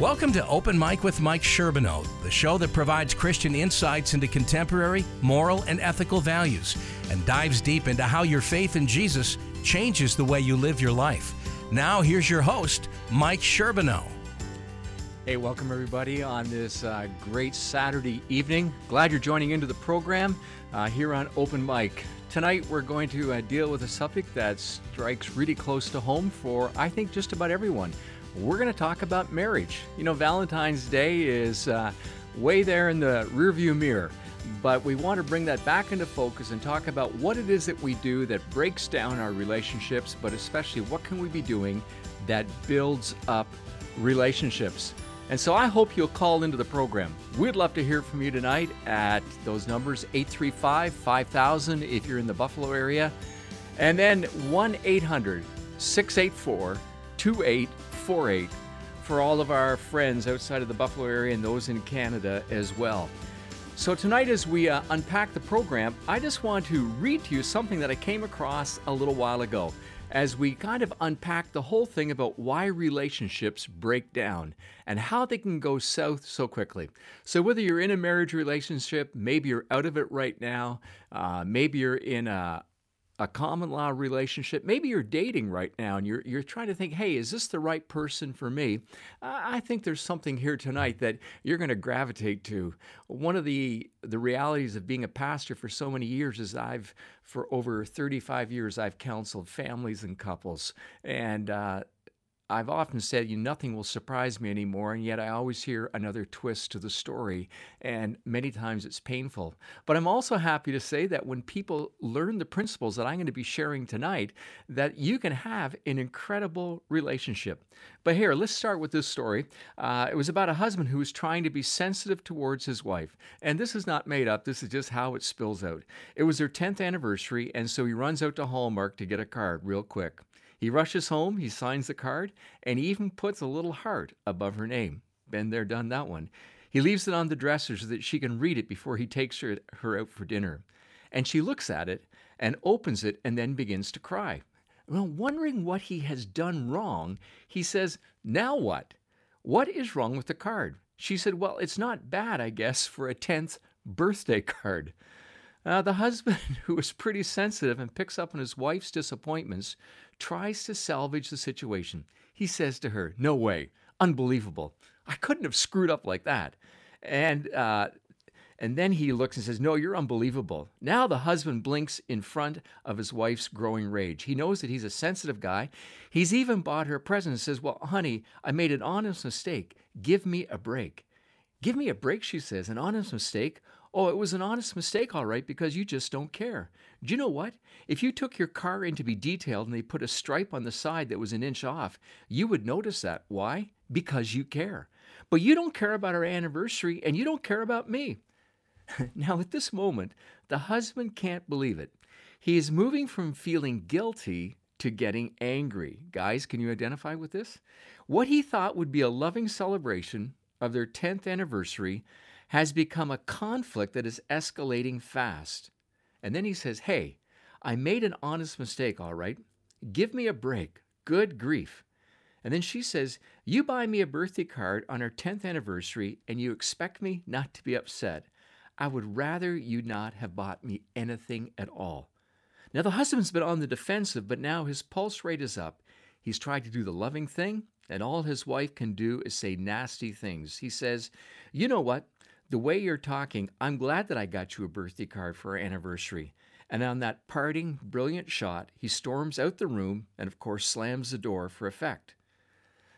Welcome to Open Mic with Mike Sherbineau, the show that provides Christian insights into contemporary, moral, and ethical values, and dives deep into how your faith in Jesus changes the way you live your life. Now, here's your host, Mike Sherbineau. Hey, welcome everybody on this great Saturday evening. Glad you're joining into the program here on Open Mic. Tonight, we're going to deal with a subject that strikes really close to home for, I think, just about everyone. We're going to talk about marriage. You know, Valentine's Day is way there in the rearview mirror, but we want to bring that back into focus and talk about what it is that we do that breaks down our relationships, but especially what can we be doing that builds up relationships. And so I hope you'll call into the program. We'd love to hear from you tonight at those numbers, 835-5000 if you're in the Buffalo area, and then 1-800-684-2848 for all of our friends outside of the Buffalo area and those in Canada as well. So tonight as we unpack the program, I just want to read to you something that I came across a little while ago as we kind of unpack the whole thing about why relationships break down and how they can go south so quickly. So whether you're in a marriage relationship, maybe you're out of it right now, maybe you're in a common law relationship, maybe you're dating right now and you're trying to think, hey, is this the right person for me? I think there's something here tonight that you're going to gravitate to. One of the realities of being a pastor for so many years is for over 35 years, I've counseled families and couples. And I've often said, nothing will surprise me anymore, and yet I always hear another twist to the story, and many times it's painful. But I'm also happy to say that when people learn the principles that I'm going to be sharing tonight, that you can have an incredible relationship. But here, let's start with this story. It was about a husband who was trying to be sensitive towards his wife, and this is not made up. This is just how it spills out. It was their 10th anniversary, and so he runs out to Hallmark to get a card real quick. He rushes home, he signs the card, and he even puts a little heart above her name. Been there, done that one. He leaves it on the dresser so that she can read it before he takes her out for dinner. And she looks at it and opens it and then begins to cry. Well, wondering what he has done wrong, he says, "Now what? What is wrong with the card?" She said, "Well, it's not bad, I guess, for a 10th birthday card." The husband, who is pretty sensitive and picks up on his wife's disappointments, tries to salvage the situation. He says to her, "No way, unbelievable. I couldn't have screwed up like that." And then he looks and says, "No, you're unbelievable." Now the husband blinks in front of his wife's growing rage. He knows that he's a sensitive guy. He's even bought her a present and says, "Well, honey, I made an honest mistake. Give me a break." "Give me a break," she says, "an honest mistake? Oh, it was an honest mistake, all right, because you just don't care. Do you know what? If you took your car in to be detailed and they put a stripe on the side that was an inch off, you would notice that. Why? Because you care. But you don't care about our anniversary, and you don't care about me." Now, at this moment, the husband can't believe it. He is moving from feeling guilty to getting angry. Guys, can you identify with this? What he thought would be a loving celebration of their 10th anniversary has become a conflict that is escalating fast. And then he says, "Hey, I made an honest mistake, all right. Give me a break. Good grief." And then she says, "You buy me a birthday card on our 10th anniversary and you expect me not to be upset. I would rather you not have bought me anything at all." Now the husband's been on the defensive, but now his pulse rate is up. He's tried to do the loving thing, and all his wife can do is say nasty things. He says, "You know what? The way you're talking, I'm glad that I got you a birthday card for our anniversary." And on that parting, brilliant shot, he storms out the room and, of course, slams the door for effect.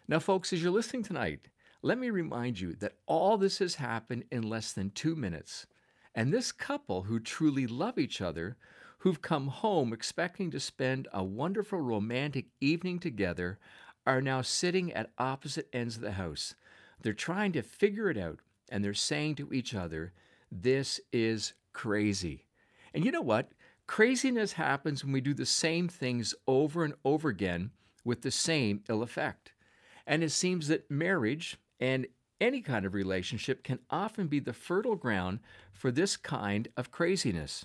Now, folks, as you're listening tonight, let me remind you that all this has happened in less than 2 minutes. And this couple who truly love each other, who've come home expecting to spend a wonderful romantic evening together, are now sitting at opposite ends of the house. They're trying to figure it out. And they're saying to each other, "This is crazy." And you know what? Craziness happens when we do the same things over and over again with the same ill effect. And it seems that marriage and any kind of relationship can often be the fertile ground for this kind of craziness.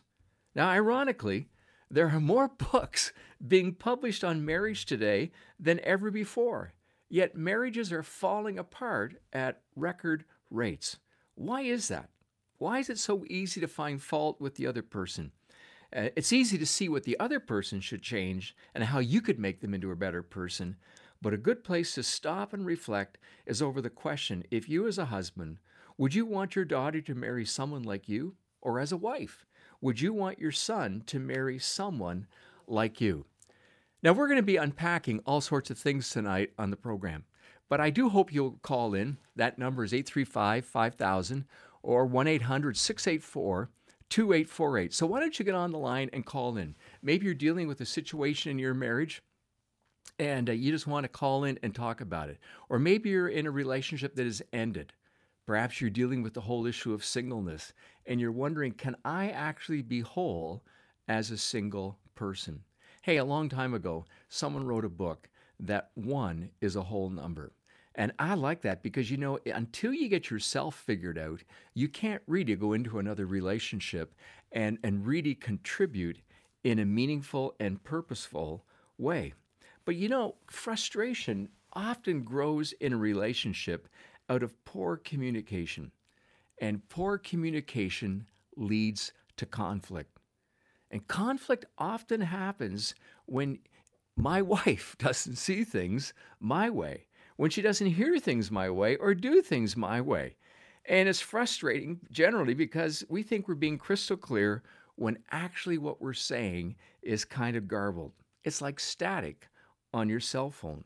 Now, ironically, there are more books being published on marriage today than ever before. Yet marriages are falling apart at record rates. Why is that? Why is it so easy to find fault with the other person? It's easy to see what the other person should change and how you could make them into a better person. But a good place to stop and reflect is over the question, if you as a husband, would you want your daughter to marry someone like you? Or as a wife, would you want your son to marry someone like you? Now, we're going to be unpacking all sorts of things tonight on the program, but I do hope you'll call in. That number is 835-5000 or 1-800-684-2848. So why don't you get on the line and call in? Maybe you're dealing with a situation in your marriage and you just want to call in and talk about it. Or maybe you're in a relationship that has ended. Perhaps you're dealing with the whole issue of singleness and you're wondering, can I actually be whole as a single person? Hey, a long time ago, someone wrote a book that 1 is a whole number. And I like that because, you know, until you get yourself figured out, you can't really go into another relationship and really contribute in a meaningful and purposeful way. But, you know, frustration often grows in a relationship out of poor communication. And poor communication leads to conflict. And conflict often happens when my wife doesn't see things my way, when she doesn't hear things my way or do things my way. And it's frustrating generally because we think we're being crystal clear when actually what we're saying is kind of garbled. It's like static on your cell phone.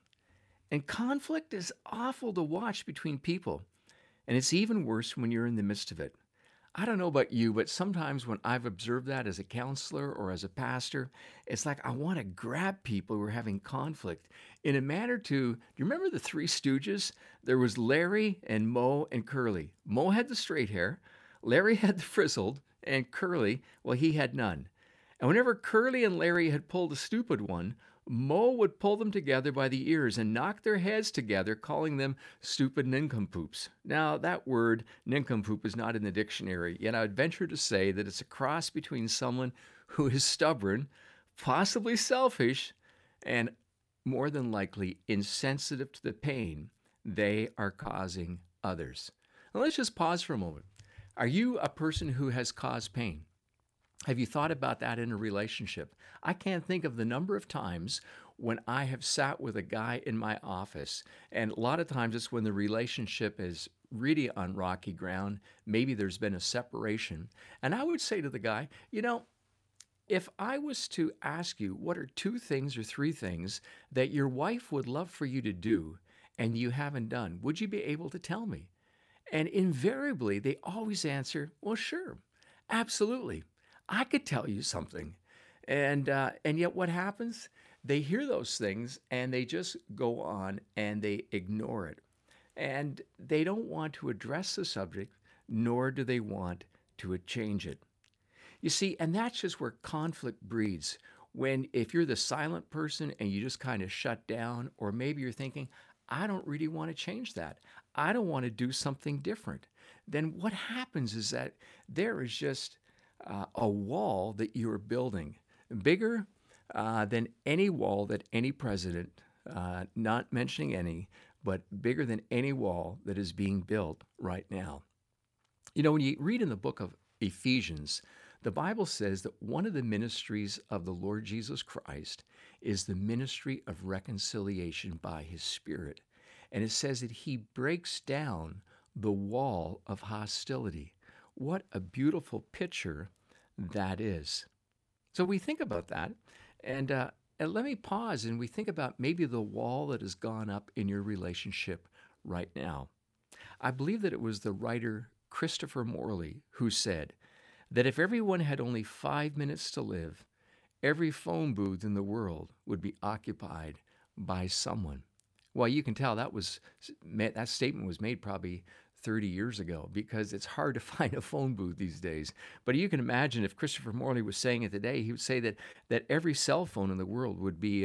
And conflict is awful to watch between people. And it's even worse when you're in the midst of it. I don't know about you, but sometimes when I've observed that as a counselor or as a pastor, it's like I want to grab people who are having conflict in a manner to, do you remember the Three Stooges? There was Larry and Moe and Curly. Moe had the straight hair, Larry had the frizzled, and Curly, well, he had none. And whenever Curly and Larry had pulled a stupid one, Moe would pull them together by the ears and knock their heads together, calling them stupid nincompoops. Now, that word nincompoop is not in the dictionary, yet I would venture to say that it's a cross between someone who is stubborn, possibly selfish, and more than likely insensitive to the pain they are causing others. Now, let's just pause for a moment. Are you a person who has caused pain? Have you thought about that in a relationship? I can't think of the number of times when I have sat with a guy in my office, and a lot of times it's when the relationship is really on rocky ground. Maybe there's been a separation. And I would say to the guy, you know, if I was to ask you what are 2 things or 3 things that your wife would love for you to do and you haven't done, would you be able to tell me? And invariably, they always answer, well, sure, absolutely. I could tell you something. And yet what happens? They hear those things and they just go on and they ignore it. And they don't want to address the subject, nor do they want to change it. You see, and that's just where conflict breeds. If you're the silent person and you just kind of shut down, or maybe you're thinking, I don't really want to change that. I don't want to do something different. Then what happens is that there is just a wall that you're building, bigger than any wall that any president, not mentioning any, but bigger than any wall that is being built right now. You know, when you read in the book of Ephesians, the Bible says that one of the ministries of the Lord Jesus Christ is the ministry of reconciliation by his Spirit. And it says that he breaks down the wall of hostility. What a beautiful picture that is. So we think about that, and let me pause and we think about maybe the wall that has gone up in your relationship right now. I believe that it was the writer Christopher Morley who said that if everyone had only 5 minutes to live, every phone booth in the world would be occupied by someone. Well, you can tell that statement was made probably 30 years ago, because it's hard to find a phone booth these days. But you can imagine if Christopher Morley was saying it today, he would say that every cell phone in the world would be,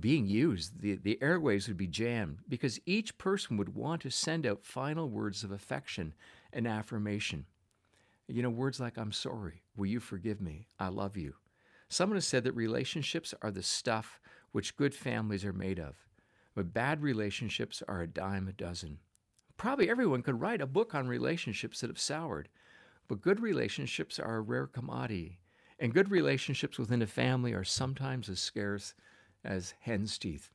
being used. The airwaves would be jammed because each person would want to send out final words of affection and affirmation. You know, words like, I'm sorry, will you forgive me, I love you. Someone has said that relationships are the stuff which good families are made of. But bad relationships are a dime a dozen. Probably everyone could write a book on relationships that have soured. But good relationships are a rare commodity. And good relationships within a family are sometimes as scarce as hen's teeth.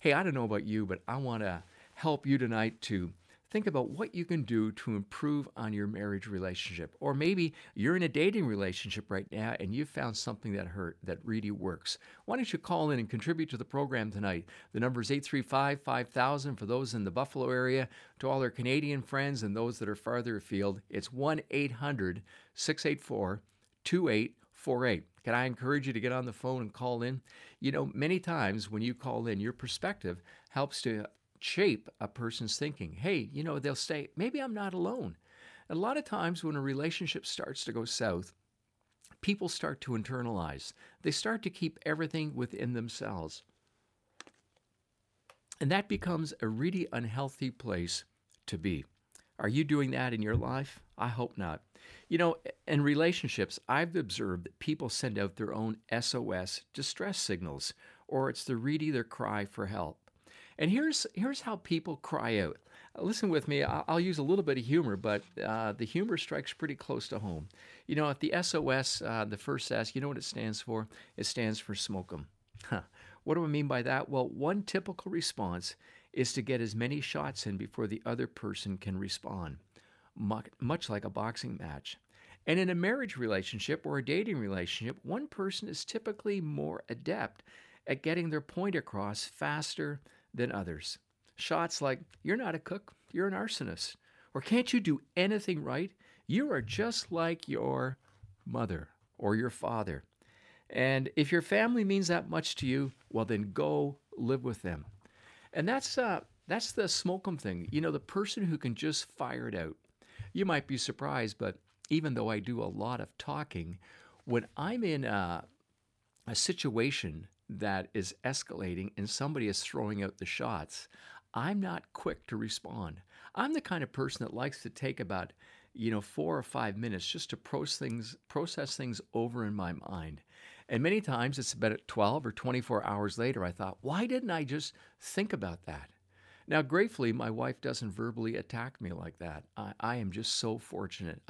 Hey, I don't know about you, but I want to help you tonight to think about what you can do to improve on your marriage relationship. Or maybe you're in a dating relationship right now and you've found something that hurt that really works. Why don't you call in and contribute to the program tonight? The number is 835-5000 for those in the Buffalo area. To all our Canadian friends and those that are farther afield, it's 1-800-684-2848. Can I encourage you to get on the phone and call in? You know, many times when you call in, your perspective helps to shape a person's thinking. Hey, you know, they'll say, maybe I'm not alone. And a lot of times when a relationship starts to go south, people start to internalize. They start to keep everything within themselves. And that becomes a really unhealthy place to be. Are you doing that in your life? I hope not. You know, in relationships, I've observed that people send out their own SOS distress signals, or it's really their cry for help. And here's how people cry out. Listen with me. I'll use a little bit of humor, but the humor strikes pretty close to home. You know, at the SOS, the first S, you know what it stands for? It stands for smoke 'em. Huh. What do I mean by that? Well, one typical response is to get as many shots in before the other person can respond, much like a boxing match. And in a marriage relationship or a dating relationship, one person is typically more adept at getting their point across faster than others. Shots like, you're not a cook, you're an arsonist, or can't you do anything right? You are just like your mother or your father. And if your family means that much to you, well, then go live with them. And that's the smoke 'em thing. You know, the person who can just fire it out. You might be surprised, but even though I do a lot of talking, when I'm in a situation that is escalating and somebody is throwing out the shots, I'm not quick to respond. I'm the kind of person that likes to take about, 4 or 5 minutes just to process things over in my mind. And many times it's about 12 or 24 hours later, I thought, why didn't I just think about that? Now, gratefully, my wife doesn't verbally attack me like that. I am just so fortunate.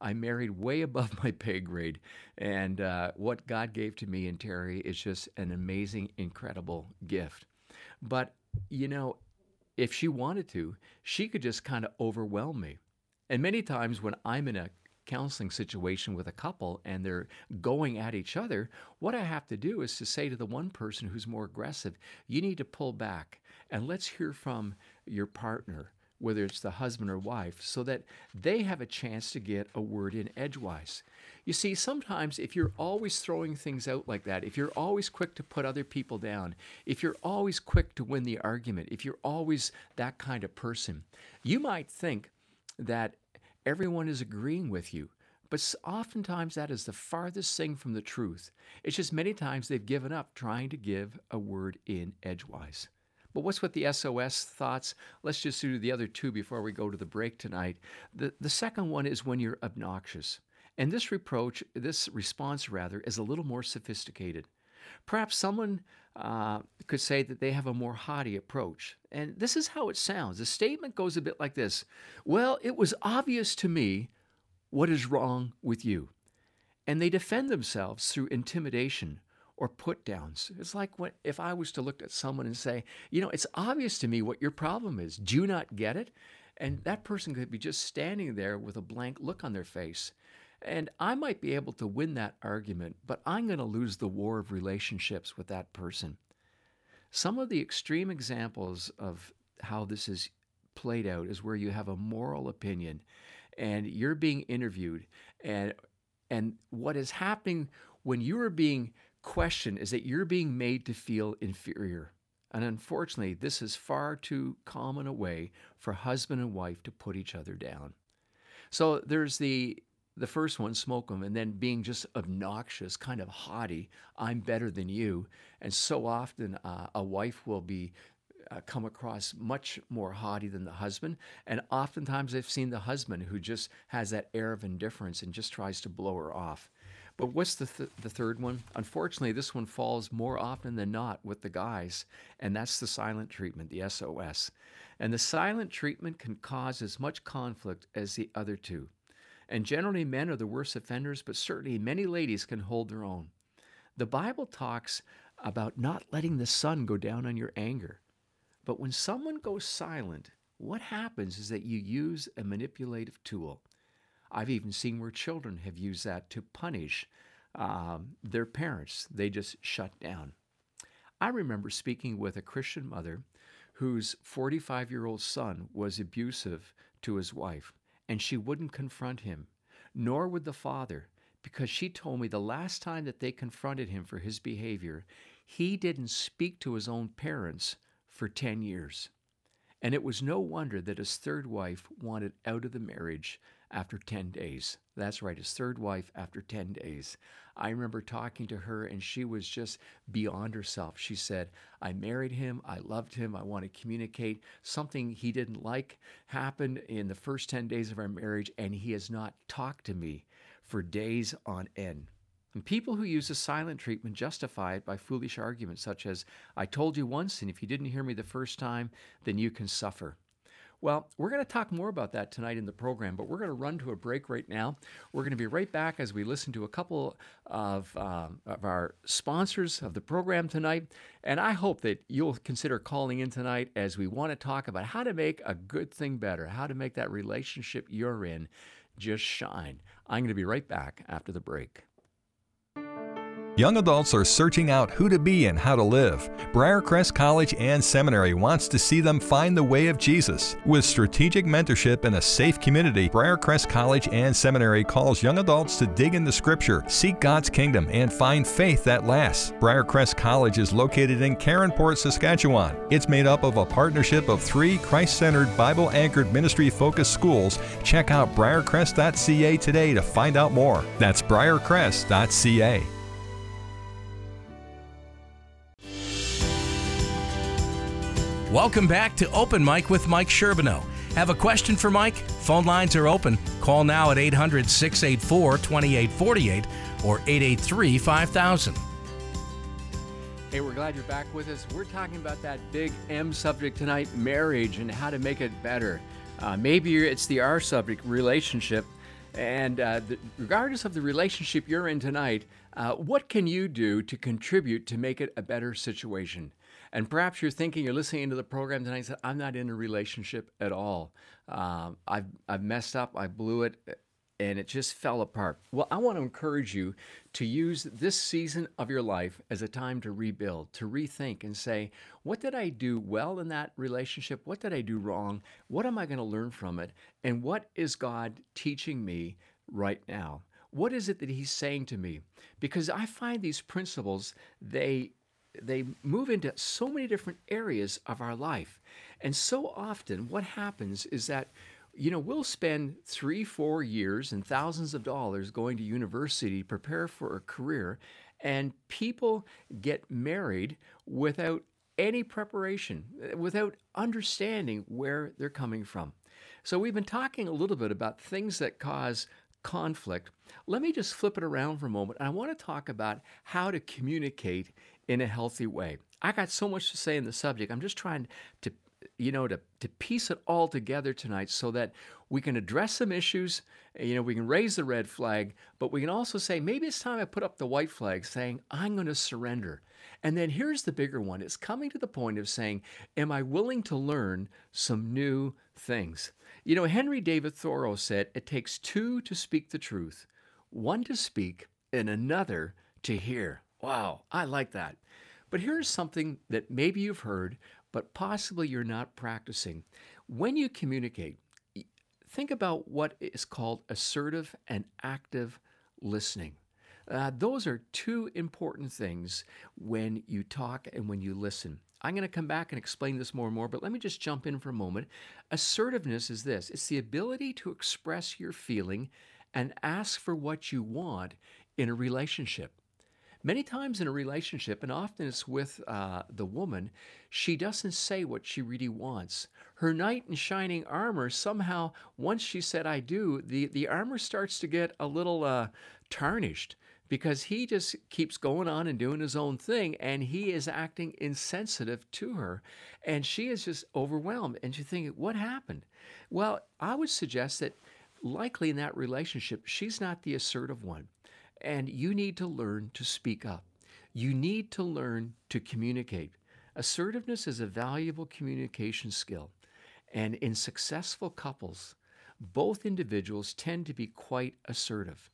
I married way above my pay grade, and what God gave to me and Terry is just an amazing, incredible gift. But, if she wanted to, she could just kind of overwhelm me. And many times when I'm in a counseling situation with a couple and they're going at each other, what I have to do is to say to the one person who's more aggressive, you need to pull back and let's hear from your partner, whether it's the husband or wife, so that they have a chance to get a word in edgewise. You see, sometimes if you're always throwing things out like that, if you're always quick to put other people down, if you're always quick to win the argument, if you're always that kind of person, you might think that everyone is agreeing with you, but oftentimes that is the farthest thing from the truth. It's just many times they've given up trying to give a word in edgewise. But what's with the SOS thoughts? Let's just do the other two before we go to the break tonight. The second one is when you're obnoxious. And this response is a little more sophisticated. Perhaps someone could say that they have a more haughty approach. And this is how it sounds. The statement goes a bit like this. Well, it was obvious to me what is wrong with you. And they defend themselves through intimidation or put-downs. It's like if I was to look at someone and say, it's obvious to me what your problem is. Do you not get it? And that person could be just standing there with a blank look on their face. And I might be able to win that argument, but I'm going to lose the war of relationships with that person. Some of the extreme examples of how this is played out is where you have a moral opinion and you're being interviewed. And what is happening when you are being questioned is that you're being made to feel inferior. And unfortunately, this is far too common a way for husband and wife to put each other down. So there's the first one, smoke 'em, and then being just obnoxious, kind of haughty. I'm better than you. And so often a wife will be come across much more haughty than the husband. And oftentimes I've seen the husband who just has that air of indifference and just tries to blow her off. But what's the third one? Unfortunately, this one falls more often than not with the guys, and that's the silent treatment, the SOS. And the silent treatment can cause as much conflict as the other two. And generally, men are the worst offenders, but certainly many ladies can hold their own. The Bible talks about not letting the sun go down on your anger. But when someone goes silent, what happens is that you use a manipulative tool. I've even seen where children have used that to punish their parents. They just shut down. I remember speaking with a Christian mother whose 45-year-old son was abusive to his wife. And she wouldn't confront him, nor would the father, because she told me the last time that they confronted him for his behavior, he didn't speak to his own parents for 10 years. And it was no wonder that his third wife wanted out of the marriage after 10 days. That's right, his third wife after 10 days. I remember talking to her, and she was just beyond herself. She said, I married him, I loved him, I want to communicate. Something he didn't like happened in the first 10 days of our marriage, and he has not talked to me for days on end. And people who use the silent treatment justify it by foolish arguments such as, I told you once, and if you didn't hear me the first time, then you can suffer. Well, we're going to talk more about that tonight in the program, but we're going to run to a break right now. We're going to be right back as we listen to a couple of our sponsors of the program tonight. And I hope that you'll consider calling in tonight as we want to talk about how to make a good thing better, how to make that relationship you're in just shine. I'm going to be right back after the break. Young adults are searching out who to be and how to live. Briarcrest College and Seminary wants to see them find the way of Jesus. With strategic mentorship and a safe community, Briarcrest College and Seminary calls young adults to dig into Scripture, seek God's kingdom, and find faith that lasts. Briarcrest College is located in Caronport, Saskatchewan. It's made up of a partnership of 3 Christ-centered, Bible-anchored, ministry-focused schools. Check out briarcrest.ca today to find out more. That's briarcrest.ca. Welcome back to Open Mic with Mike Sherbineau. Have a question for Mike? Phone lines are open. Call now at 800-684-2848 or 883-5000. Hey, we're glad you're back with us. We're talking about that big M subject tonight, marriage, and how to make it better. Maybe it's the R subject, relationship. And regardless of the relationship you're in tonight, what can you do to contribute to make it a better situation? And perhaps you're thinking, you're listening to the program tonight and said, I'm not in a relationship at all. I've messed up, I blew it, and it just fell apart. Well, I want to encourage you to use this season of your life as a time to rebuild, to rethink and say, what did I do well in that relationship? What did I do wrong? What am I going to learn from it? And what is God teaching me right now? What is it that he's saying to me? Because I find these principles, they move into so many different areas of our life. And so often what happens is that, you know, we'll spend 3-4 years and thousands of dollars going to university, prepare for a career, and people get married without any preparation, without understanding where they're coming from. So we've been talking a little bit about things that cause conflict. Let me just flip it around for a moment. I want to talk about how to communicate in a healthy way. I got so much to say in the subject. I'm just trying to, you know, to piece it all together tonight so that we can address some issues, you know, we can raise the red flag, but we can also say, maybe it's time I put up the white flag saying, I'm going to surrender. And then here's the bigger one. It's coming to the point of saying, am I willing to learn some new things? You know, Henry David Thoreau said, it takes 2 to speak the truth, 1 to speak and another to hear. Wow, I like that. But here's something that maybe you've heard, but possibly you're not practicing. When you communicate, think about what is called assertive and active listening. Those are 2 important things when you talk and when you listen. I'm going to come back and explain this more and more, but let me just jump in for a moment. Assertiveness is this. It's the ability to express your feeling and ask for what you want in a relationship. Many times in a relationship, and often it's with the woman, she doesn't say what she really wants. Her knight in shining armor, somehow, once she said, I do, the armor starts to get a little tarnished because he just keeps going on and doing his own thing, and he is acting insensitive to her. And she is just overwhelmed, and she's thinking, what happened? Well, I would suggest that likely in that relationship, she's not the assertive one, and you need to learn to speak up. You need to learn to communicate. Assertiveness is a valuable communication skill, and in successful couples, both individuals tend to be quite assertive.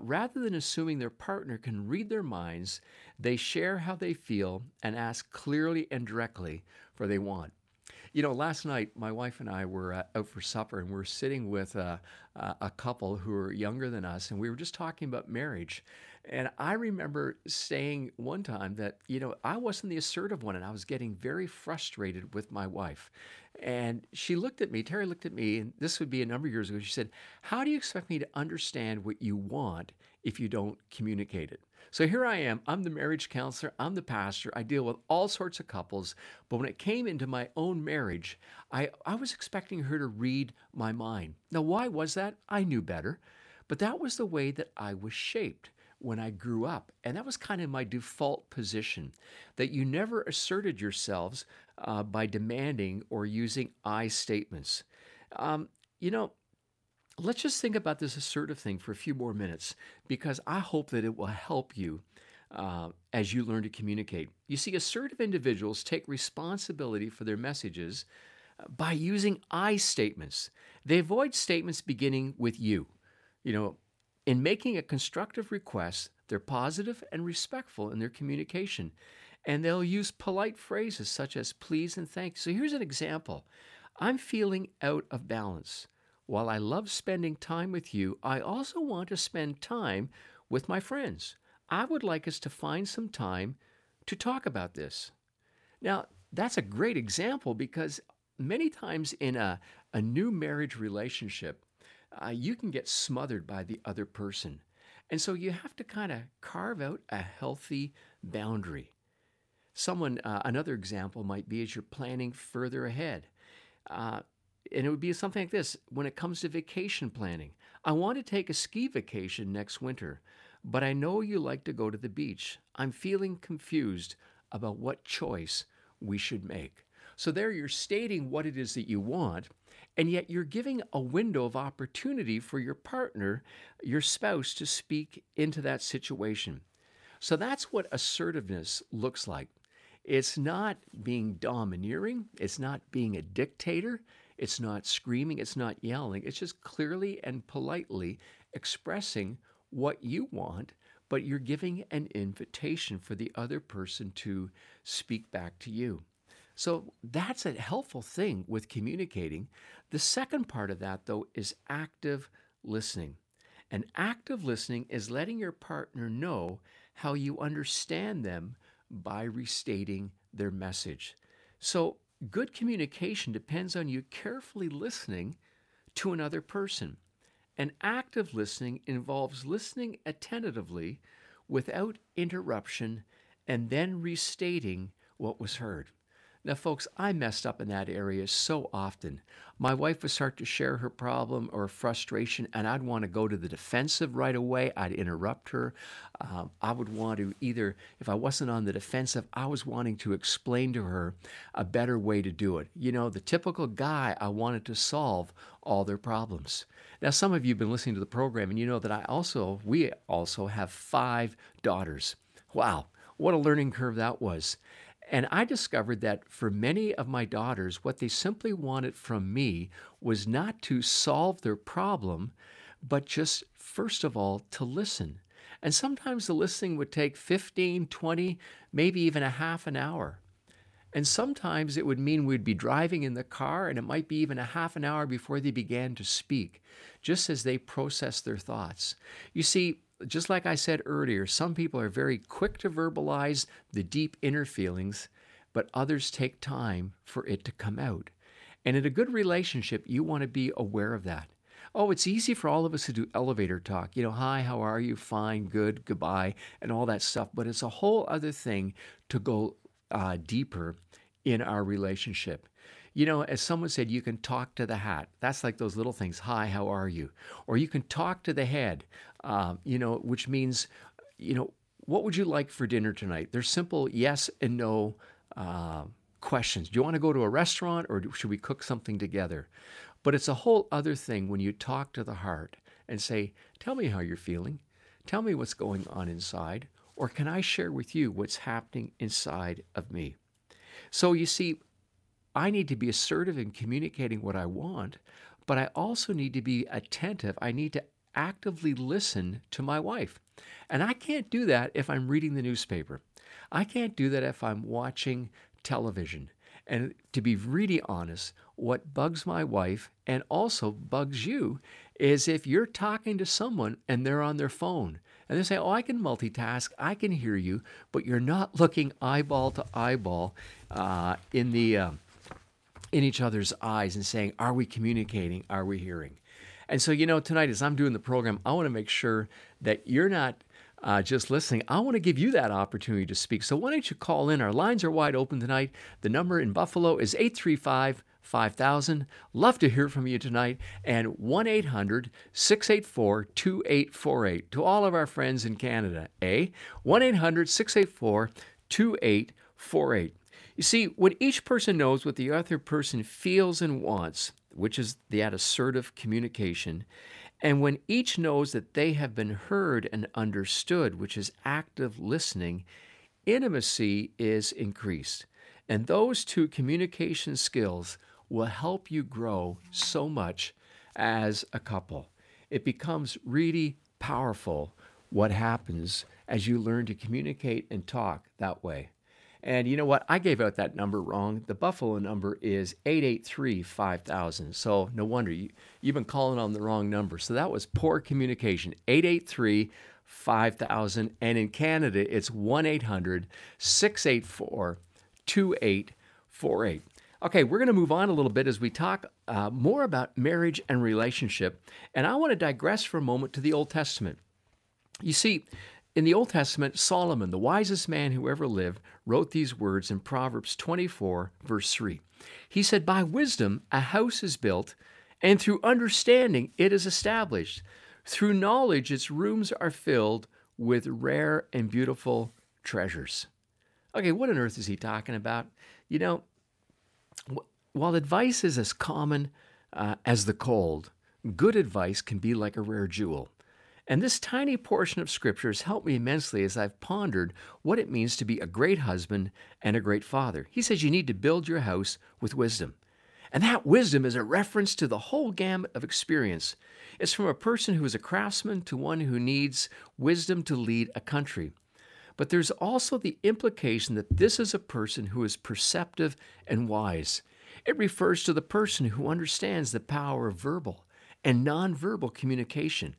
Rather than assuming their partner can read their minds, they share how they feel and ask clearly and directly for what they want. You know, last night, my wife and I were out for supper, and we were sitting with a couple who were younger than us, and we were just talking about marriage. And I remember saying one time that, you know, I wasn't the assertive one, and I was getting very frustrated with my wife. And she looked at me, Terry looked at me, and this would be a number of years ago. She said, how do you expect me to understand what you want if you don't communicate it? So here I am, I'm the marriage counselor, I'm the pastor, I deal with all sorts of couples, but when it came into my own marriage, I was expecting her to read my mind. Now, why was that? I knew better, but that was the way that I was shaped when I grew up, and that was kind of my default position, that you never asserted yourselves by demanding or using I statements. You know, let's just think about this assertive thing for a few more minutes, because I hope that it will help you as you learn to communicate. You see, assertive individuals take responsibility for their messages by using I statements. They avoid statements beginning with you. You know, in making a constructive request, they're positive and respectful in their communication, and they'll use polite phrases such as please and thank you. So here's an example. I'm feeling out of balance. While I love spending time with you, I also want to spend time with my friends. I would like us to find some time to talk about this. Now, that's a great example, because many times in a new marriage relationship, you can get smothered by the other person. And so you have to kind of carve out a healthy boundary. Another example might be as you're planning further ahead. And it would be something like this when it comes to vacation planning. I want to take a ski vacation next winter, but I know you like to go to the beach. I'm feeling confused about what choice we should make. So there you're stating what it is that you want, and yet you're giving a window of opportunity for your partner, your spouse, to speak into that situation. So that's what assertiveness looks like. It's not being domineering. It's not being a dictator. It's not screaming, it's not yelling, it's just clearly and politely expressing what you want, but you're giving an invitation for the other person to speak back to you. So that's a helpful thing with communicating. The second part of that, though, is active listening. And active listening is letting your partner know how you understand them by restating their message. So good communication depends on you carefully listening to another person. And active listening involves listening attentively without interruption and then restating what was heard. Now, folks, I messed up in that area so often. My wife would start to share her problem or frustration, and I'd want to go to the defensive right away. I'd interrupt her. I would want to either, if I wasn't on the defensive, I was wanting to explain to her a better way to do it. You know, the typical guy, I wanted to solve all their problems. Now, some of you have been listening to the program, and you know that we also have 5 daughters. Wow, what a learning curve that was. And I discovered that for many of my daughters, what they simply wanted from me was not to solve their problem, but just, first of all, to listen. And sometimes the listening would take 15, 20, maybe even a half an hour. And sometimes it would mean we'd be driving in the car, and it might be even a half an hour before they began to speak, just as they process their thoughts. You see, just like I said earlier, some people are very quick to verbalize the deep inner feelings, but others take time for it to come out. And in a good relationship, you want to be aware of that. Oh, it's easy for all of us to do elevator talk. You know, hi, how are you? Fine, good, goodbye, and all that stuff. But it's a whole other thing to go deeper in our relationship. You know, as someone said, you can talk to the hat. That's like those little things. Hi, how are you? Or you can talk to the head, you know, which means, you know, what would you like for dinner tonight? They're simple yes and no questions. Do you want to go to a restaurant or should we cook something together? But it's a whole other thing when you talk to the heart and say, tell me how you're feeling. Tell me what's going on inside. Or can I share with you what's happening inside of me? So you see, I need to be assertive in communicating what I want, but I also need to be attentive. I need to actively listen to my wife. And I can't do that if I'm reading the newspaper. I can't do that if I'm watching television. And to be really honest, what bugs my wife and also bugs you is if you're talking to someone and they're on their phone and they say, oh, I can multitask, I can hear you, but you're not looking eyeball to eyeball in each other's eyes and saying, are we communicating? Are we hearing? And so, you know, tonight as I'm doing the program, I want to make sure that you're not just listening. I want to give you that opportunity to speak. So why don't you call in? Our lines are wide open tonight. The number in Buffalo is 835-5000. Love to hear from you tonight. And 1-800-684-2848. To all of our friends in Canada, 1-800-684-2848. You see, when each person knows what the other person feels and wants, which is that assertive communication, and when each knows that they have been heard and understood, which is active listening, intimacy is increased. And those two communication skills will help you grow so much as a couple. It becomes really powerful what happens as you learn to communicate and talk that way. And you know what? I gave out that number wrong. The Buffalo number is 883-5000. So no wonder you've been calling on the wrong number. So that was poor communication, 883-5000. And in Canada, it's 1-800-684-2848. Okay, we're going to move on a little bit as we talk more about marriage and relationship. And I want to digress for a moment to the Old Testament. You see, in the Old Testament, Solomon, the wisest man who ever lived, wrote these words in Proverbs 24, verse 3. He said, by wisdom a house is built, and through understanding it is established. Through knowledge its rooms are filled with rare and beautiful treasures. Okay, what on earth is he talking about? You know, while advice is as common as the cold, good advice can be like a rare jewel. And this tiny portion of Scripture has helped me immensely as I've pondered what it means to be a great husband and a great father. He says you need to build your house with wisdom. And that wisdom is a reference to the whole gamut of experience. It's from a person who is a craftsman to one who needs wisdom to lead a country. But there's also the implication that this is a person who is perceptive and wise. It refers to the person who understands the power of verbal and nonverbal communication.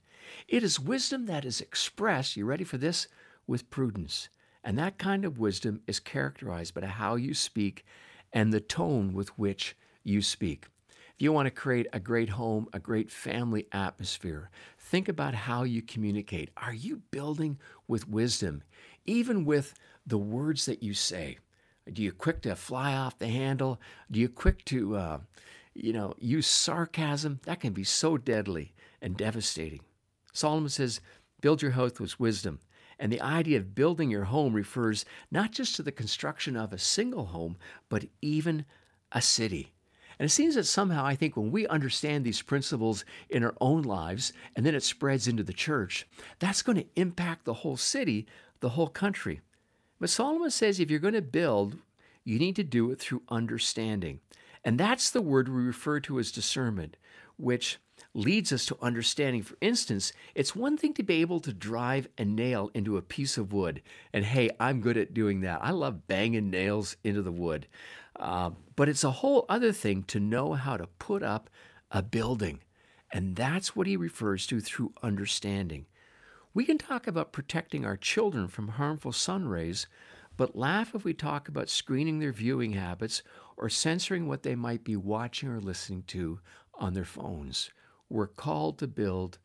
It is wisdom that is expressed, you ready for this, with prudence. And that kind of wisdom is characterized by how you speak and the tone with which you speak. If you want to create a great home, a great family atmosphere, think about how you communicate. Are you building with wisdom, even with the words that you say? Do you quick to fly off the handle? Do you quick to, use sarcasm? That can be so deadly and devastating. Solomon says, build your house with wisdom. And the idea of building your home refers not just to the construction of a single home, but even a city. And it seems that somehow I think when we understand these principles in our own lives, and then it spreads into the church, that's going to impact the whole city, the whole country. But Solomon says if you're going to build, you need to do it through understanding. And that's the word we refer to as discernment, which leads us to understanding. For instance, it's one thing to be able to drive a nail into a piece of wood. And hey, I'm good at doing that. I love banging nails into the wood. But it's a whole other thing to know how to put up a building. And that's what he refers to through understanding. We can talk about protecting our children from harmful sun rays, but laugh if we talk about screening their viewing habits or censoring what they might be watching or listening to on their phones. We're called to build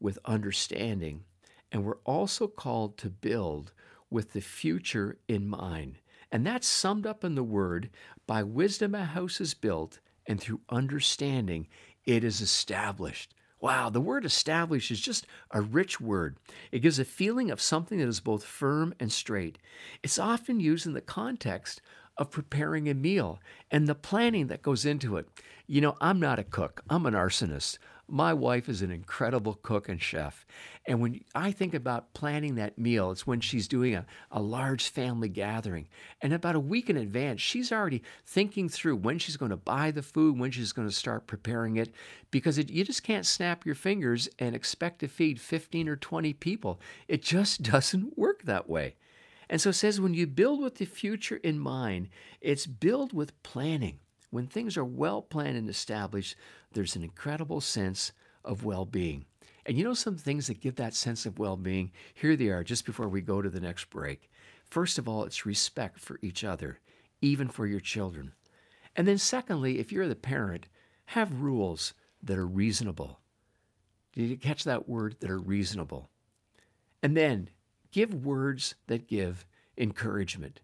with understanding, and we're also called to build with the future in mind. And that's summed up in the word, by wisdom a house is built, and through understanding it is established. Wow, the word established is just a rich word. It gives a feeling of something that is both firm and straight. It's often used in the context of preparing a meal and the planning that goes into it. You know, I'm not a cook. I'm an arsonist. My wife is an incredible cook and chef. And when I think about planning that meal, it's when she's doing a large family gathering. And about a week in advance, she's already thinking through when she's going to buy the food, when she's going to start preparing it, because you just can't snap your fingers and expect to feed 15 or 20 people. It just doesn't work that way. And so it says, when you build with the future in mind, it's build with planning. When things are well planned and established, there's an incredible sense of well-being. And you know some things that give that sense of well-being? Here they are, just before we go to the next break. First of all, it's respect for each other, even for your children. And then secondly, if you're the parent, have rules that are reasonable. Did you catch that word, that are reasonable? And then give words that give encouragement.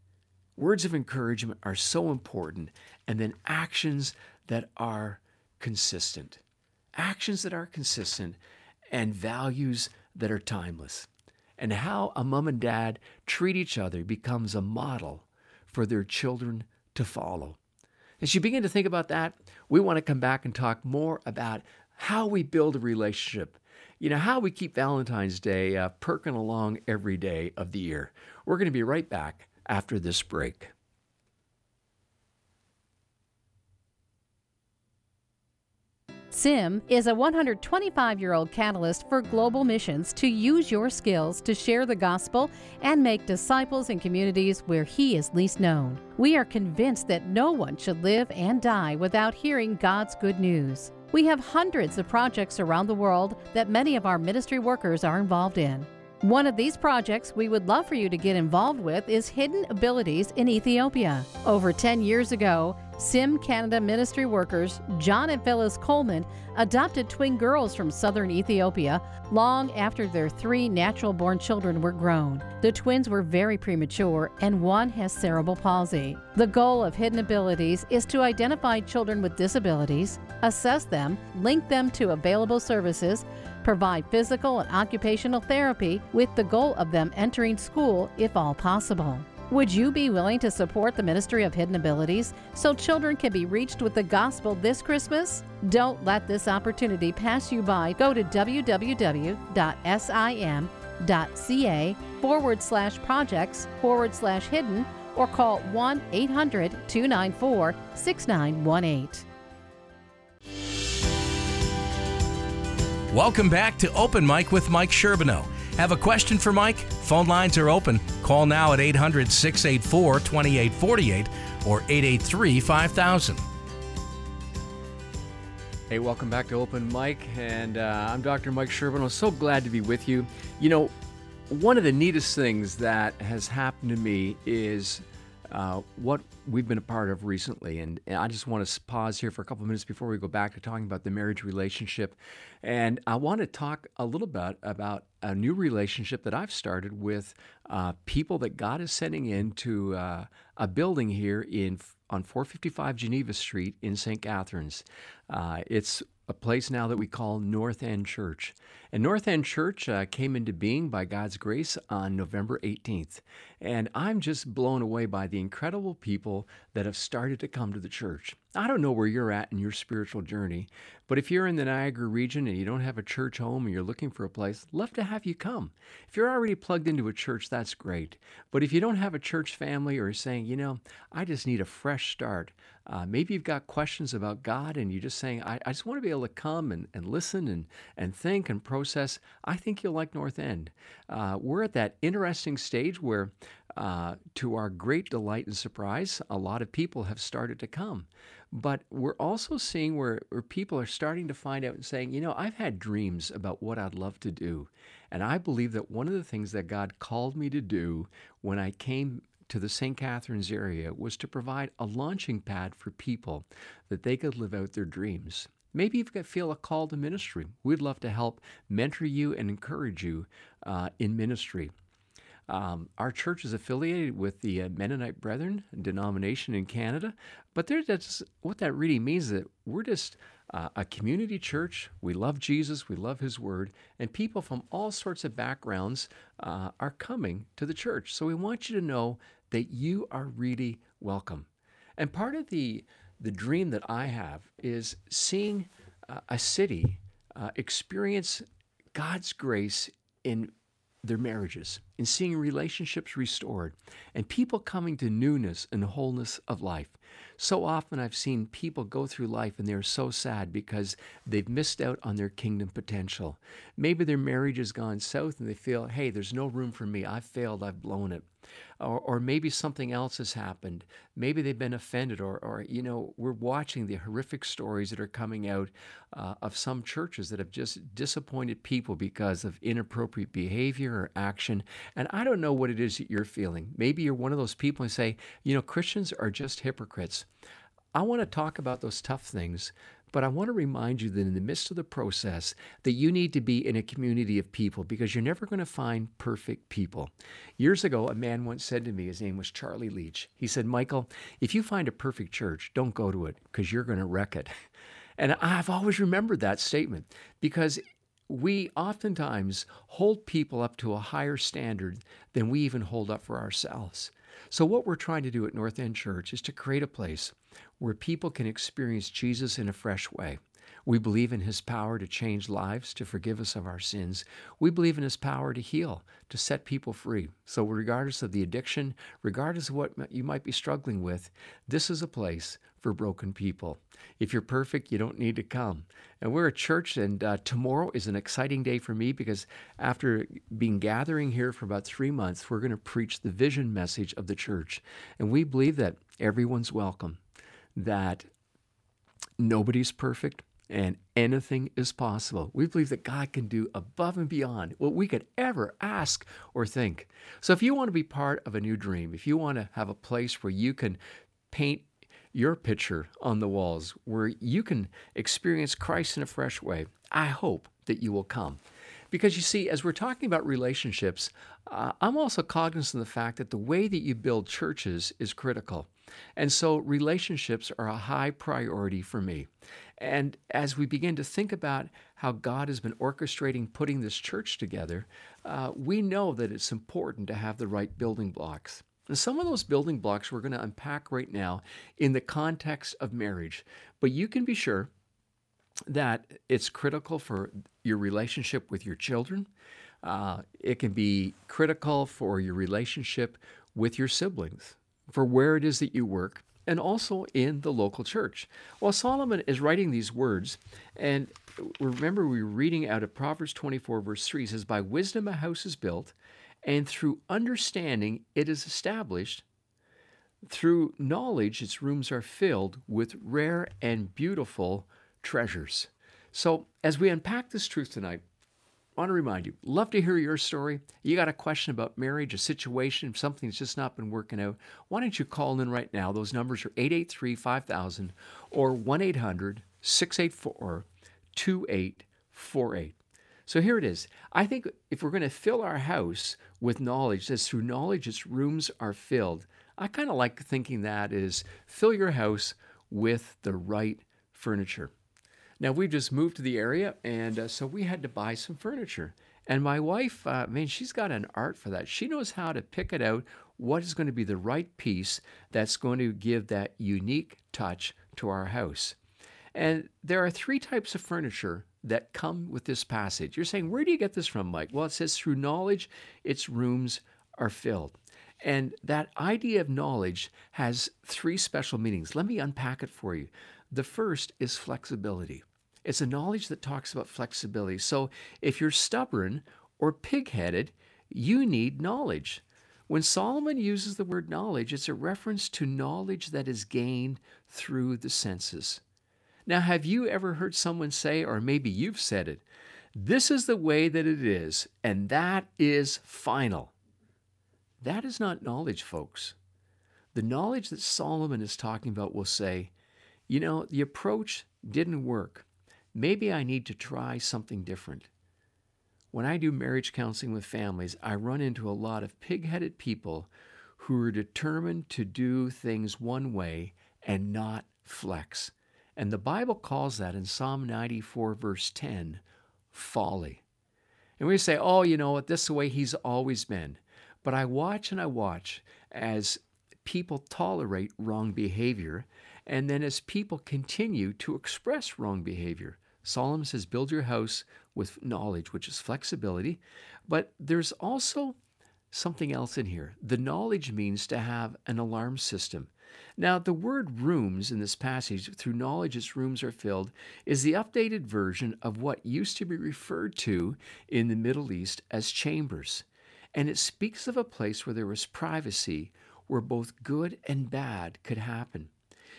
Words of encouragement are so important, and then actions that are consistent. Actions that are consistent and values that are timeless. And how a mom and dad treat each other becomes a model for their children to follow. As you begin to think about that, we want to come back and talk more about how we build a relationship. You know, how we keep Valentine's Day perking along every day of the year. We're going to be right back after this break. SIM is a 125-year-old catalyst for global missions to use your skills to share the gospel and make disciples in communities where He is least known. We are convinced that no one should live and die without hearing God's good news. We have hundreds of projects around the world that many of our ministry workers are involved in. One of these projects we would love for you to get involved with is Hidden Abilities in Ethiopia. Over 10 years ago, SIM Canada ministry workers John and Phyllis Coleman adopted twin girls from southern Ethiopia long after their three natural-born children were grown. The twins were very premature, and one has cerebral palsy. The goal of Hidden Abilities is to identify children with disabilities, assess them, link them to available services, provide physical and occupational therapy with the goal of them entering school if all possible. Would you be willing to support the ministry of Hidden Abilities so children can be reached with the gospel this Christmas? Don't let this opportunity pass you by. Go to www.sim.ca/projects/hidden or call 1-800-294-6918. Welcome back to Open Mic with Mike Sherbineau. Have a question for Mike? Phone lines are open. Call now at 800-684-2848 or 883-5000. Hey, welcome back to Open Mic, and I'm Dr. Mike Sherbineau. So glad to be with you. You know, one of the neatest things that has happened to me is what we've been a part of recently. And I just want to pause here for a couple of minutes before we go back to talking about the marriage relationship. And I want to talk a little bit about a new relationship that I've started with people that God is sending into a building here on 455 Geneva Street in St. Catharines. It's a place now that we call North End Church. And North End Church came into being by God's grace on November 18th. And I'm just blown away by the incredible people that have started to come to the church. I don't know where you're at in your spiritual journey, but if you're in the Niagara region and you don't have a church home and you're looking for a place, love to have you come. If you're already plugged into a church, that's great. But if you don't have a church family or saying, you know, I just need a fresh start, maybe you've got questions about God and you're just saying, I just want to be able to come and listen and think and process, I think you'll like North End. We're at that interesting stage where, to our great delight and surprise, a lot of people have started to come. But we're also seeing where people are starting to find out and saying, you know, I've had dreams about what I'd love to do. And I believe that one of the things that God called me to do when I came to the St. Catharines area was to provide a launching pad for people that they could live out their dreams. Maybe you feel a call to ministry. We'd love to help mentor you and encourage you in ministry. Our church is affiliated with the Mennonite Brethren denomination in Canada, but that's what that really means, that we're just a community church. We love Jesus, we love his word, and people from all sorts of backgrounds are coming to the church. So we want you to know that you are really welcome. And part of the dream that I have is seeing a city experience God's grace in their marriages, and seeing relationships restored, and people coming to newness and wholeness of life. So often I've seen people go through life and they're so sad because they've missed out on their kingdom potential. Maybe their marriage has gone south and they feel, hey, there's no room for me. I've failed. I've blown it. Or maybe something else has happened. Maybe they've been offended, or you know, we're watching the horrific stories that are coming out of some churches that have just disappointed people because of inappropriate behavior or action. And I don't know what it is that you're feeling. Maybe you're one of those people who say, you know, Christians are just hypocrites. I want to talk about those tough things, but I want to remind you that in the midst of the process, that you need to be in a community of people, because you're never going to find perfect people. Years ago, a man once said to me, his name was Charlie Leach. He said, Michael, if you find a perfect church, don't go to it, because you're going to wreck it. And I've always remembered that statement, because we oftentimes hold people up to a higher standard than we even hold up for ourselves. So what we're trying to do at North End Church is to create a place where people can experience Jesus in a fresh way. We believe in his power to change lives, to forgive us of our sins. We believe in his power to heal, to set people free. So regardless of the addiction, regardless of what you might be struggling with, this is a place for broken people. If you're perfect, you don't need to come. And we're a church, and tomorrow is an exciting day for me, because after being gathering here for about 3 months, we're going to preach the vision message of the church. And we believe that everyone's welcome, that nobody's perfect, and anything is possible. We believe that God can do above and beyond what we could ever ask or think. So if you want to be part of a new dream, if you want to have a place where you can paint your picture on the walls, where you can experience Christ in a fresh way, I hope that you will come. Because you see, as we're talking about relationships, I'm also cognizant of the fact that the way that you build churches is critical. And so relationships are a high priority for me. And as we begin to think about how God has been orchestrating putting this church together, we know that it's important to have the right building blocks. And some of those building blocks we're going to unpack right now in the context of marriage. But you can be sure that it's critical for your relationship with your children. It can be critical for your relationship with your siblings, for where it is that you work, and also in the local church. Well, Solomon is writing these words, and remember we were reading out of Proverbs 24, verse 3. It says, by wisdom a house is built, and through understanding it is established. Through knowledge its rooms are filled with rare and beautiful treasures. So as we unpack this truth tonight, I want to remind you, love to hear your story. You got a question about marriage, a situation, something that's just not been working out. Why don't you call in right now? Those numbers are 883-5000 or 1-800-684-2848. So here it is. I think if we're going to fill our house with knowledge, it says through knowledge its rooms are filled. I kind of like thinking that is fill your house with the right furniture. Now, we've just moved to the area, and so we had to buy some furniture. And my wife, she's got an art for that. She knows how to pick it out, what is going to be the right piece that's going to give that unique touch to our house. And there are three types of furniture that come with this passage. You're saying, where do you get this from, Mike? Well, it says, through knowledge, its rooms are filled. And that idea of knowledge has three special meanings. Let me unpack it for you. The first is flexibility. It's a knowledge that talks about flexibility. So if you're stubborn or pig-headed, you need knowledge. When Solomon uses the word knowledge, it's a reference to knowledge that is gained through the senses. Now, have you ever heard someone say, or maybe you've said it, this is the way that it is, and that is final? That is not knowledge, folks. The knowledge that Solomon is talking about will say, you know, the approach didn't work. Maybe I need to try something different. When I do marriage counseling with families, I run into a lot of pig-headed people who are determined to do things one way and not flex. And the Bible calls that in Psalm 94, verse 10, folly. And we say, oh, you know what, this is the way he's always been. But I watch as people tolerate wrong behavior, and then as people continue to express wrong behavior. Solomon says, build your house with knowledge, which is flexibility. But there's also something else in here. The knowledge means to have an alarm system. Now, the word rooms in this passage, through knowledge its rooms are filled, is the updated version of what used to be referred to in the Middle East as chambers. And it speaks of a place where there was privacy, where both good and bad could happen.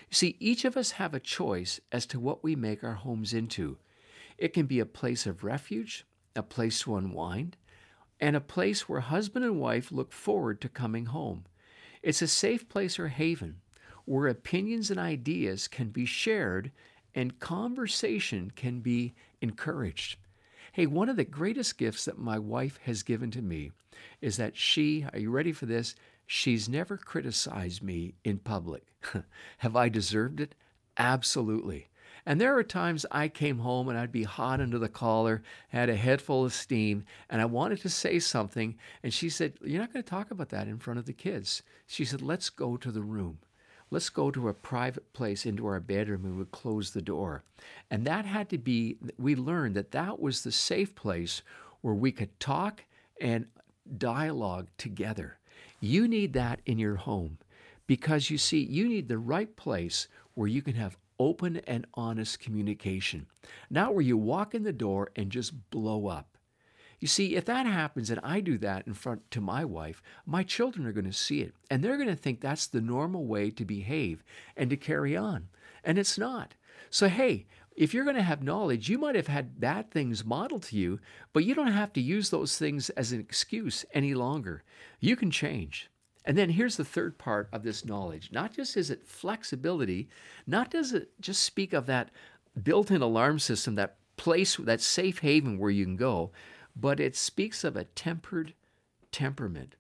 You see, each of us have a choice as to what we make our homes into. It can be a place of refuge, a place to unwind, and a place where husband and wife look forward to coming home. It's a safe place or haven where opinions and ideas can be shared and conversation can be encouraged. Hey, one of the greatest gifts that my wife has given to me is that she, are you ready for this? She's never criticized me in public. Have I deserved it? Absolutely. And there are times I came home and I'd be hot under the collar, had a head full of steam, and I wanted to say something. And she said, you're not going to talk about that in front of the kids. She said, let's go to the room. Let's go to a private place into our bedroom, and we would close the door. And that had to be, we learned that that was the safe place where we could talk and dialogue together. You need that in your home because, you see, you need the right place where you can have open and honest communication, not where you walk in the door and just blow up. You see, if that happens and I do that in front to my wife, my children are going to see it, and they're going to think that's the normal way to behave and to carry on, and it's not. So, hey, if you're going to have knowledge, you might have had bad things modeled to you, but you don't have to use those things as an excuse any longer. You can change. And then here's the third part of this knowledge. Not just is it flexibility, not does it just speak of that built-in alarm system, that place, that safe haven where you can go, but it speaks of a tempered temperament.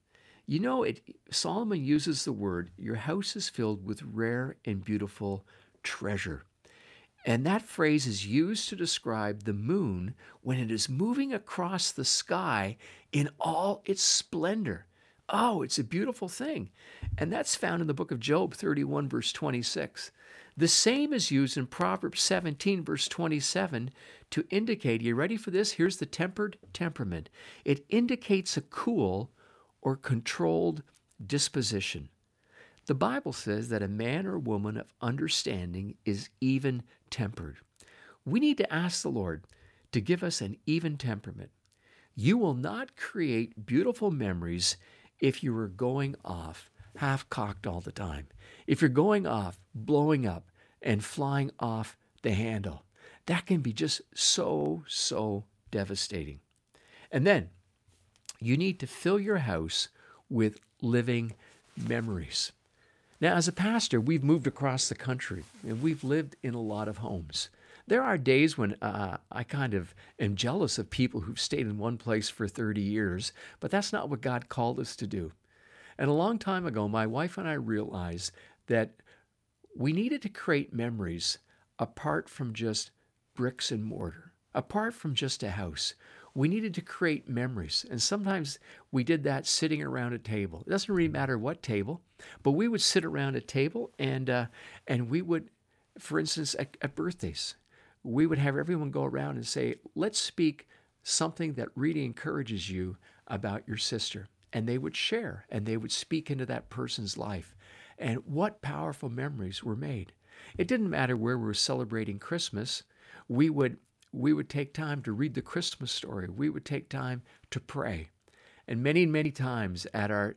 You know, Solomon uses the word, your house is filled with rare and beautiful treasure. And that phrase is used to describe the moon when it is moving across the sky in all its splendor. Oh, it's a beautiful thing. And that's found in the book of Job 31, verse 26. The same is used in Proverbs 17, verse 27 to indicate, you ready for this? Here's the tempered temperament. It indicates a cool or controlled disposition. The Bible says that a man or woman of understanding is even-tempered. We need to ask the Lord to give us an even temperament. You will not create beautiful memories if you are going off half-cocked all the time. If you're going off, blowing up, and flying off the handle. That can be just so devastating. And then, you need to fill your house with living memories. Now, as a pastor, we've moved across the country, and we've lived in a lot of homes. There are days when I kind of am jealous of people who've stayed in one place for 30 years, but that's not what God called us to do. And a long time ago, my wife and I realized that we needed to create memories apart from just bricks and mortar, apart from just a house. We needed to create memories, and sometimes we did that sitting around a table. It doesn't really matter what table, but we would sit around a table, and we would, for instance, at birthdays, we would have everyone go around and say, let's speak something that really encourages you about your sister. And they would share, and they would speak into that person's life. And what powerful memories were made. It didn't matter where we were celebrating Christmas, we would take time to read the Christmas story. We would take time to pray. And many times at our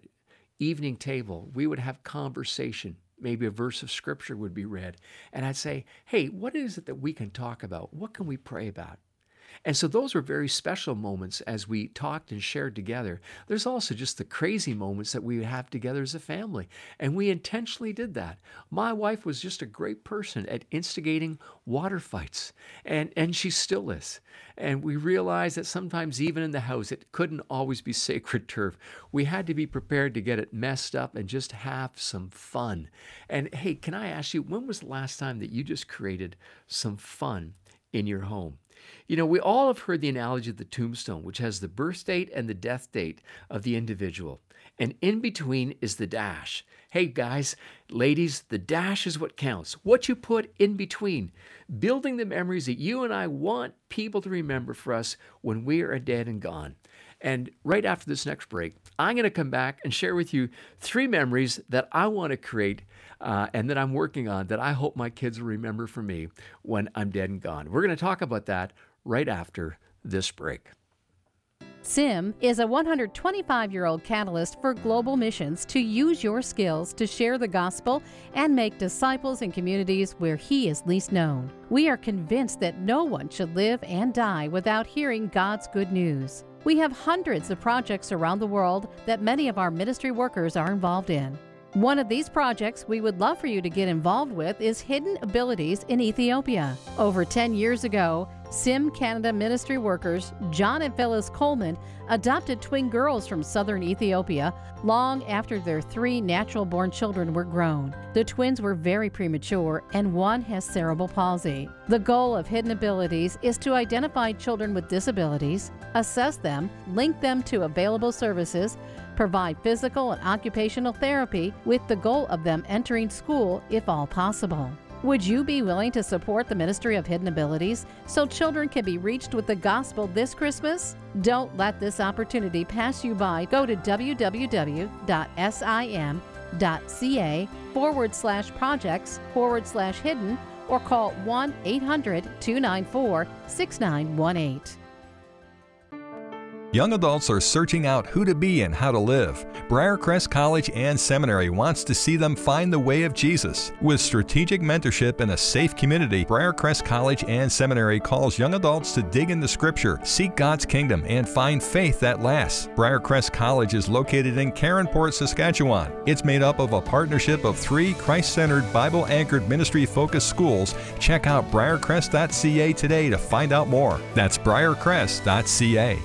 evening table, we would have conversation. Maybe a verse of scripture would be read. And I'd say, hey, what is it that we can talk about? What can we pray about? And so those were very special moments as we talked and shared together. There's also just the crazy moments that we would have together as a family. And we intentionally did that. My wife was just a great person at instigating water fights. And she still is. And we realized that sometimes even in the house, it couldn't always be sacred turf. We had to be prepared to get it messed up and just have some fun. And hey, can I ask you, when was the last time that you just created some fun in your home? You know, we all have heard the analogy of the tombstone, which has the birth date and the death date of the individual. And in between is the dash. Hey, guys, ladies, the dash is what counts. What you put in between, building the memories that you and I want people to remember for us when we are dead and gone. And right after this next break, I'm going to come back and share with you three memories that I want to create and that I'm working on that I hope my kids will remember for me when I'm dead and gone. We're going to talk about that right after this break. SIM is a 125-year-old catalyst for global missions to use your skills to share the gospel and make disciples in communities where He is least known. We are convinced that no one should live and die without hearing God's good news. We have hundreds of projects around the world that many of our ministry workers are involved in. One of these projects we would love for you to get involved with is Hidden Abilities in Ethiopia. Over 10 years ago, SIM Canada ministry workers John and Phyllis Coleman adopted twin girls from southern Ethiopia long after their three natural-born children were grown. The twins were very premature, and one has cerebral palsy. The goal of Hidden Abilities is to identify children with disabilities, assess them, link them to available services, provide physical and occupational therapy with the goal of them entering school if all possible. Would you be willing to support the ministry of Hidden Abilities so children can be reached with the gospel this Christmas? Don't let this opportunity pass you by. Go to www.sim.ca/projects/hidden or call 1-800-294-6918. Young adults are searching out who to be and how to live. Briarcrest College and Seminary wants to see them find the way of Jesus. With strategic mentorship and a safe community, Briarcrest College and Seminary calls young adults to dig into Scripture, seek God's kingdom, and find faith that lasts. Briarcrest College is located in Caronport, Saskatchewan. It's made up of a partnership of three Christ-centered, Bible-anchored, ministry-focused schools. Check out briarcrest.ca today to find out more. That's briarcrest.ca.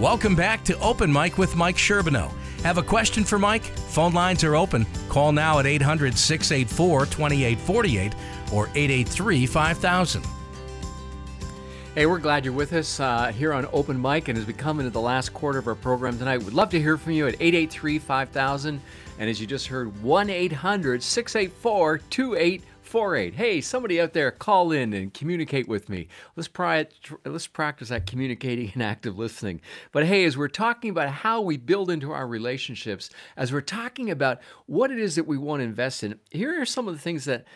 Welcome back to Open Mic with Mike Sherbineau. Have a question for Mike? Phone lines are open. Call now at 800-684-2848 or 883-5000. Hey, we're glad you're with us here on Open Mic. And as we come into the last quarter of our program tonight, we'd love to hear from you at 883-5000. And as you just heard, 1-800-684-2848. Hey, somebody out there, call in and communicate with me. Let's practice that communicating and active listening. But hey, as we're talking about how we build into our relationships, as we're talking about what it is that we want to invest in, here are some of the things that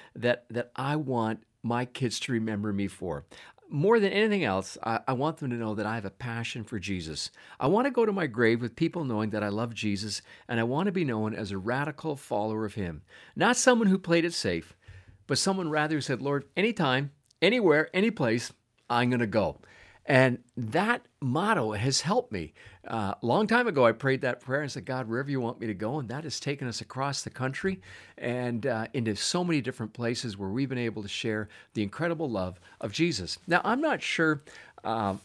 I want my kids to remember me for. More than anything else, I want them to know that I have a passion for Jesus. I want to go to my grave with people knowing that I love Jesus, and I want to be known as a radical follower of Him. Not someone who played it safe, but someone rather said, Lord, anytime, anywhere, any place, I'm going to go. And that motto has helped me. A long time ago, I prayed that prayer and said, God, wherever you want me to go, and that has taken us across the country and into so many different places where we've been able to share the incredible love of Jesus. Now, I'm not sure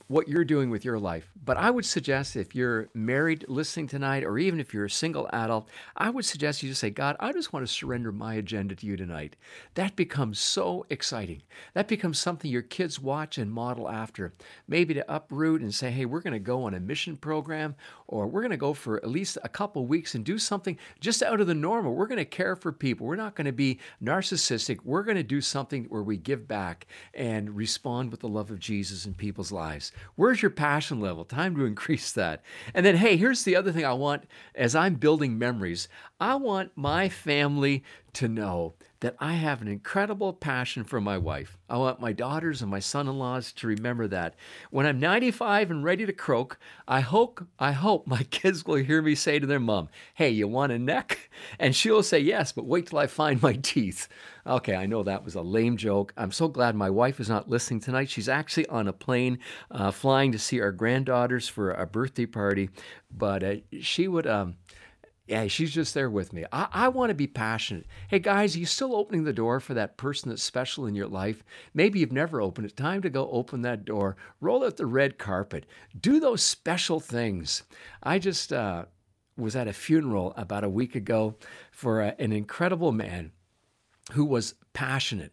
what you're doing with your life, but I would suggest if you're married listening tonight, or even if you're a single adult, I would suggest you just say, God, I just want to surrender my agenda to you tonight. That becomes so exciting. That becomes something your kids watch and model after. Maybe to uproot and say, hey, we're going to go on a mission program, or we're going to go for at least a couple weeks and do something just out of the normal. We're going to care for people. We're not going to be narcissistic. We're going to do something where we give back and respond with the love of Jesus in people's lives. Where's your passion level? Time to increase that. And then, hey, here's the other thing I want as I'm building memories. I want my family to know that I have an incredible passion for my wife. I want my daughters and my son-in-laws to remember that. When I'm 95 and ready to croak, I hope my kids will hear me say to their mom, hey, you want a neck? And she'll say, yes, but wait till I find my teeth. Okay, I know that was a lame joke. I'm so glad my wife is not listening tonight. She's actually on a plane flying to see our granddaughters for a birthday party, but she would... Yeah, she's just there with me. I want to be passionate. Hey, guys, are you still opening the door for that person that's special in your life? Maybe you've never opened it. Time to go open that door. Roll out the red carpet. Do those special things. I just was at a funeral about a week ago for an incredible man who was passionate.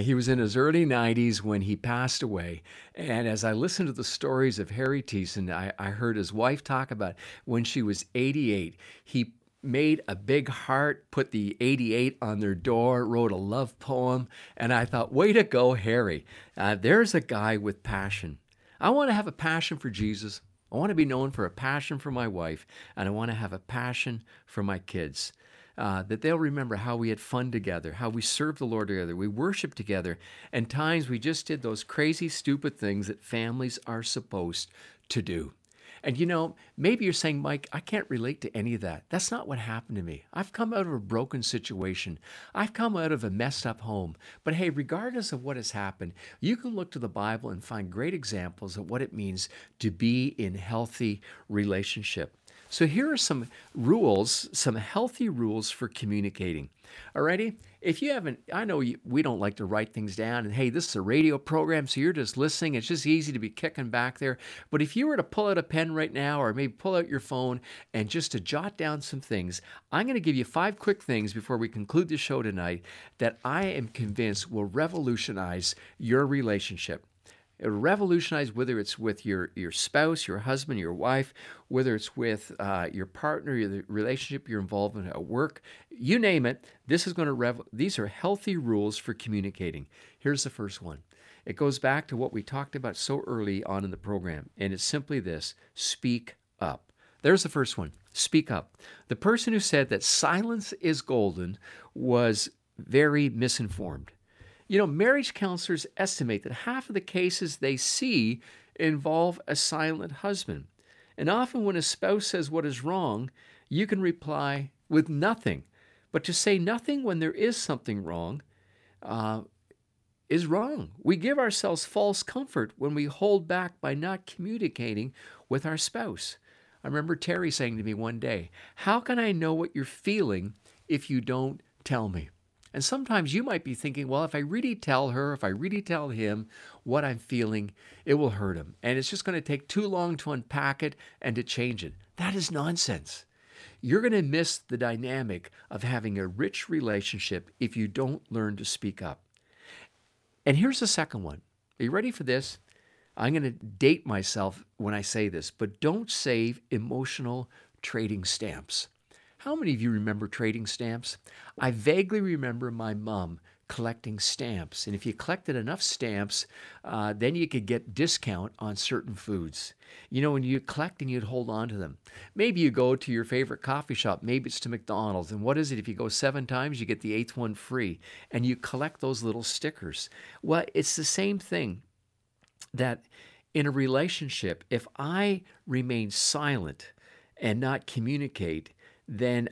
He was in his early 90s when he passed away. And as I listened to the stories of Harry Thiessen, I heard his wife talk about when she was 88, he made a big heart, put the 88 on their door, wrote a love poem. And I thought, way to go, Harry. There's a guy with passion. I want to have a passion for Jesus. I want to be known for a passion for my wife. And I want to have a passion for my kids. That they'll remember how we had fun together, how we served the Lord together, we worshiped together, and times we just did those crazy, stupid things that families are supposed to do. And you know, maybe you're saying, Mike, I can't relate to any of that. That's not what happened to me. I've come out of a broken situation. I've come out of a messed up home. But hey, regardless of what has happened, you can look to the Bible and find great examples of what it means to be in healthy relationship. So here are some rules, some healthy rules for communicating. Alrighty, if you haven't, I know we don't like to write things down, and hey, this is a radio program, so you're just listening. It's just easy to be kicking back there. But if you were to pull out a pen right now, or maybe pull out your phone and just to jot down some things, I'm going to give you 5 quick things before we conclude the show tonight that I am convinced will revolutionize your relationship. It'll revolutionize whether it's with your spouse, your husband, your wife, whether it's with your partner, the relationship you're involved in at work, you name it. This is going to these are healthy rules for communicating. Here's the first one. It goes back to what we talked about so early on in the program, and it's simply this: speak up. There's the first one. Speak up. The person who said that silence is golden was very misinformed. You know, marriage counselors estimate that half of the cases they see involve a silent husband. And often when a spouse says what is wrong, you can reply with nothing. But to say nothing when there is something wrong is wrong. We give ourselves false comfort when we hold back by not communicating with our spouse. I remember Terry saying to me one day, "How can I know what you're feeling if you don't tell me?" And sometimes you might be thinking, well, if I really tell her, if I really tell him what I'm feeling, it will hurt him. And it's just going to take too long to unpack it and to change it. That is nonsense. You're going to miss the dynamic of having a rich relationship if you don't learn to speak up. And here's the second one. Are you ready for this? I'm going to date myself when I say this, but don't save emotional trading stamps. How many of you remember trading stamps? I vaguely remember my mom collecting stamps. And if you collected enough stamps, then you could get discount on certain foods. You know, when you collect and you'd hold on to them. Maybe you go to your favorite coffee shop. Maybe it's to McDonald's. And what is it? If you go 7 times, you get the 8th one free. And you collect those little stickers. Well, it's the same thing that in a relationship, if I remain silent and not communicate, then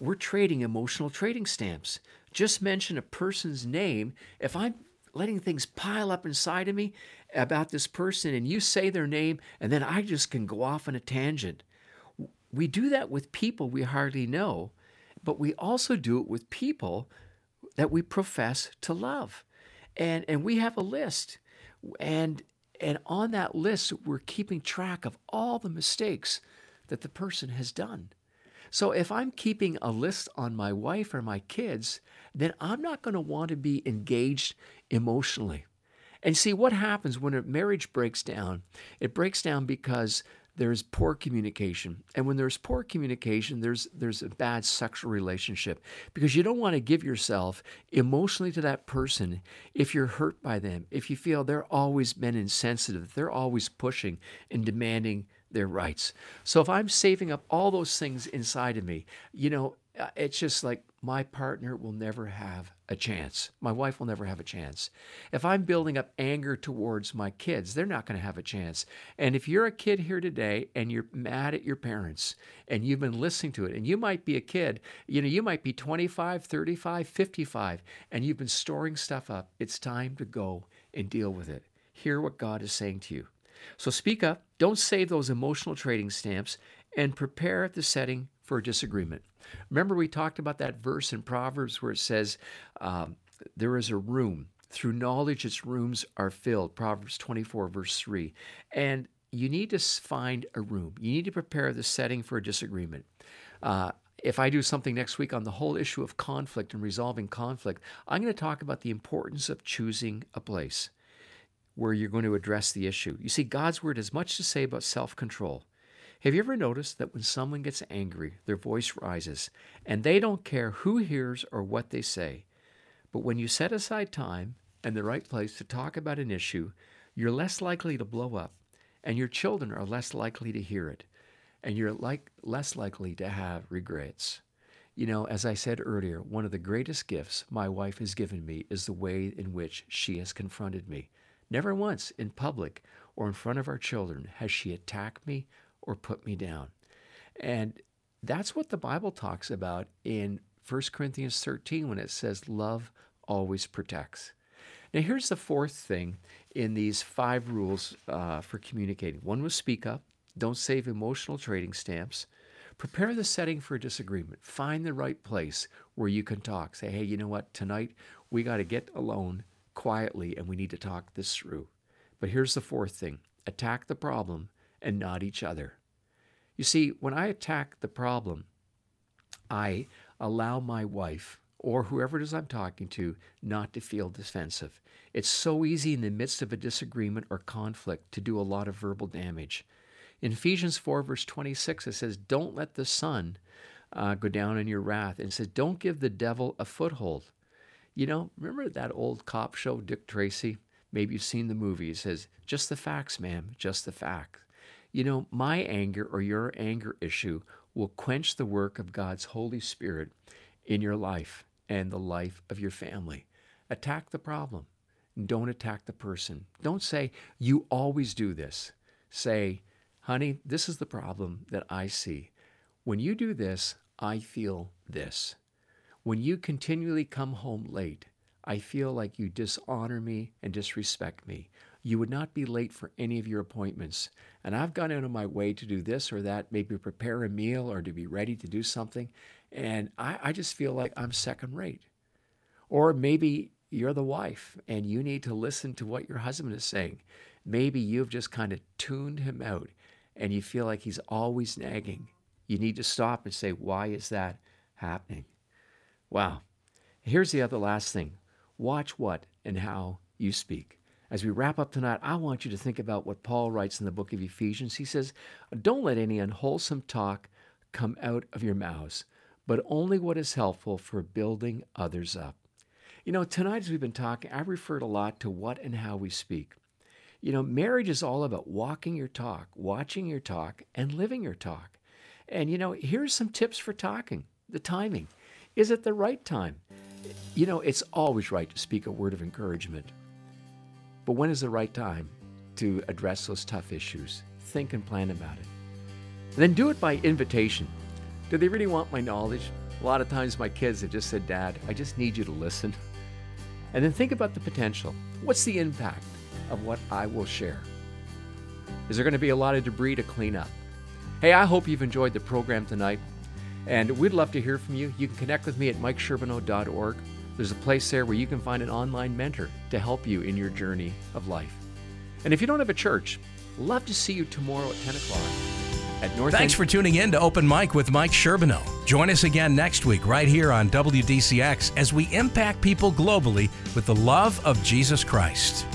we're trading emotional trading stamps. Just mention a person's name. If I'm letting things pile up inside of me about this person and you say their name, and then I just can go off on a tangent. We do that with people we hardly know, but we also do it with people that we profess to love. And we have a list. And on that list, we're keeping track of all the mistakes that the person has done. So if I'm keeping a list on my wife or my kids, then I'm not going to want to be engaged emotionally. And see, what happens when a marriage breaks down? It breaks down because there's poor communication. And when there's poor communication, there's a bad sexual relationship, because you don't want to give yourself emotionally to that person if you're hurt by them, if you feel they're always been insensitive, they're always pushing and demanding their rights. So if I'm saving up all those things inside of me, you know, It's just like my partner will never have a chance. My wife will never have a chance. If I'm building up anger towards my kids, they're not going to have a chance. And if you're a kid here today and you're mad at your parents and you've been listening to it, and you might be a kid, you know, you might be 25, 35, 55, and you've been storing stuff up, it's time to go and deal with it. Hear what God is saying to you. So speak up. Don't save those emotional trading stamps, and prepare the setting for a disagreement. Remember, we talked about that verse in Proverbs where it says, there is a room. Through knowledge, its rooms are filled. Proverbs 24, verse 3. And you need to find a room. You need to prepare the setting for a disagreement. If I do something next week on the whole issue of conflict and resolving conflict, I'm going to talk about the importance of choosing a place where you're going to address the issue. You see, God's word has much to say about self-control. Have you ever noticed that when someone gets angry, their voice rises, and they don't care who hears or what they say? But when you set aside time and the right place to talk about an issue, you're less likely to blow up, and your children are less likely to hear it, and you're less likely to have regrets. You know, as I said earlier, one of the greatest gifts my wife has given me is the way in which she has confronted me. Never once in public or in front of our children has she attacked me or put me down. And that's what the Bible talks about in 1 Corinthians 13 when it says, love always protects. Now here's the fourth thing in these five rules for communicating. One was speak up, don't save emotional trading stamps, prepare the setting for a disagreement, find the right place where you can talk. Say, hey, you know what, tonight we gotta get alone quietly and we need to talk this through. But here's the fourth thing, attack the problem and not each other. You see, when I attack the problem, I allow my wife or whoever it is I'm talking to not to feel defensive. It's so easy in the midst of a disagreement or conflict to do a lot of verbal damage. In Ephesians 4, verse 26, it says, don't let the sun go down in your wrath. And it says, don't give the devil a foothold. You know, remember that old cop show, Dick Tracy? Maybe you've seen the movie. It says, just the facts, ma'am, just the facts. You know, my anger or your anger issue will quench the work of God's Holy Spirit in your life and the life of your family. Attack the problem. Don't attack the person. Don't say, you always do this. Say, honey, this is the problem that I see. When you do this, I feel this. When you continually come home late, I feel like you dishonor me and disrespect me. You would not be late for any of your appointments. And I've gone out of my way to do this or that, maybe prepare a meal or to be ready to do something. And I just feel like I'm second rate. Or maybe you're the wife and you need to listen to what your husband is saying. Maybe you've just kind of tuned him out and you feel like he's always nagging. You need to stop and say, why is that happening? Wow. Here's the other last thing. Watch what and how you speak. As we wrap up tonight, I want you to think about what Paul writes in the book of Ephesians. He says, don't let any unwholesome talk come out of your mouths, but only what is helpful for building others up. You know, tonight as we've been talking, I referred a lot to what and how we speak. You know, marriage is all about walking your talk, watching your talk, and living your talk. And, you know, here's some tips for talking. The timing. Is it the right time? You know, it's always right to speak a word of encouragement. But when is the right time to address those tough issues? Think and plan about it. And then do it by invitation. Do they really want my knowledge? A lot of times my kids have just said, Dad, I just need you to listen. And then think about the potential. What's the impact of what I will share? Is there going to be a lot of debris to clean up? Hey, I hope you've enjoyed the program tonight. And we'd love to hear from you. You can connect with me at MikeSherbino.org. There's a place there where you can find an online mentor to help you in your journey of life. And if you don't have a church, love to see you tomorrow at 10 o'clock at North End. Thanks for tuning in to Open Mic with Mike Sherbineau. Join us again next week right here on WDCX as we impact people globally with the love of Jesus Christ.